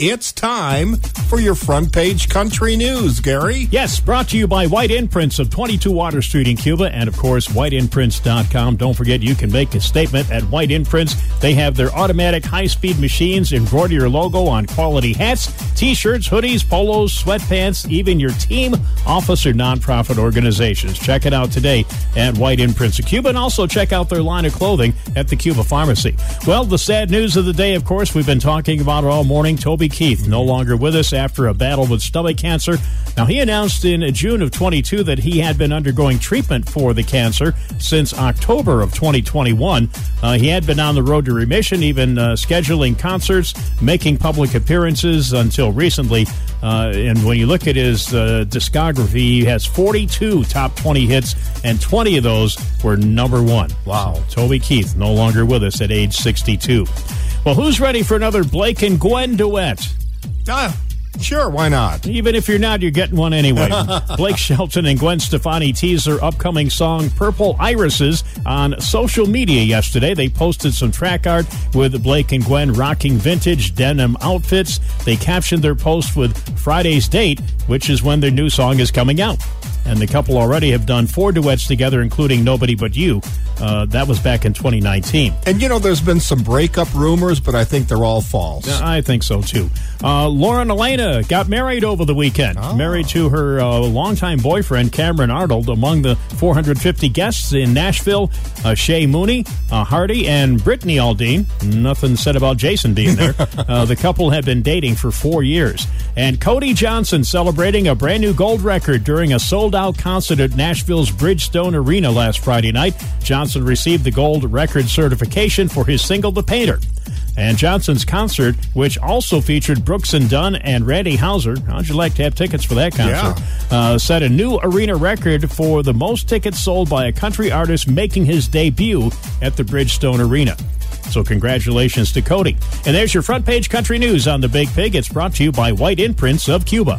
It's time for your front page country news, Gary. Yes, brought to you by White Imprints of 22 Water Street in Cuba and, of course, whiteimprints.com. Don't forget, you can make a statement at White Imprints. They have their automatic high-speed machines. Embroider your logo on quality hats, T-shirts, hoodies, polos, sweatpants, even your team, office, or nonprofit organizations. Check it out today at White Imprints of Cuba, and also check out their line of clothing at the Cuba Pharmacy. Well, the sad news of the day, of course, we've been talking about it all morning. Toby Keith, no longer with us after a battle with stomach cancer. Now, he announced in June of 22 that he had been undergoing treatment for the cancer since October of 2021. He had been on the road to remission, even scheduling concerts, making public appearances until recently. And when you look at his discography, he has 42 top 20 hits, and 20 of those were number one. Wow. Toby Keith, no longer with us at age 62. Well, who's ready for another Blake and Gwen duet? Sure, why not? Even if you're not, you're getting one anyway. Blake Shelton and Gwen Stefani teased their upcoming song Purple Irises on social media yesterday. They posted some track art with Blake and Gwen rocking vintage denim outfits. They captioned their post with Friday's date, which is when their new song is coming out. And the couple already have done four duets together, including Nobody But You. That was back in 2019. And, you know, there's been some breakup rumors, but I think they're all false. I think so, too. Lauren Alaina got married over the weekend. Oh. Married to her longtime boyfriend, Cameron Arnold. Among the 450 guests in Nashville, Shay Mooney, Hardy, and Brittany Aldean. Nothing said about Jason being there. The couple had been dating for 4 years. And Cody Johnson celebrating a brand new gold record during a sold-out concert at Nashville's Bridgestone Arena last Friday night. Johnson received the gold record certification for his single, The Painter. And Johnson's concert, which also featured Brooks and Dunn and Randy Houser, how'd you like to have tickets for that concert? Yeah. Set a new arena record for the most tickets sold by a country artist making his debut at the Bridgestone Arena. So congratulations to Cody. And there's your front page country news on The Big Pig. It's brought to you by White Imprints of Cuba.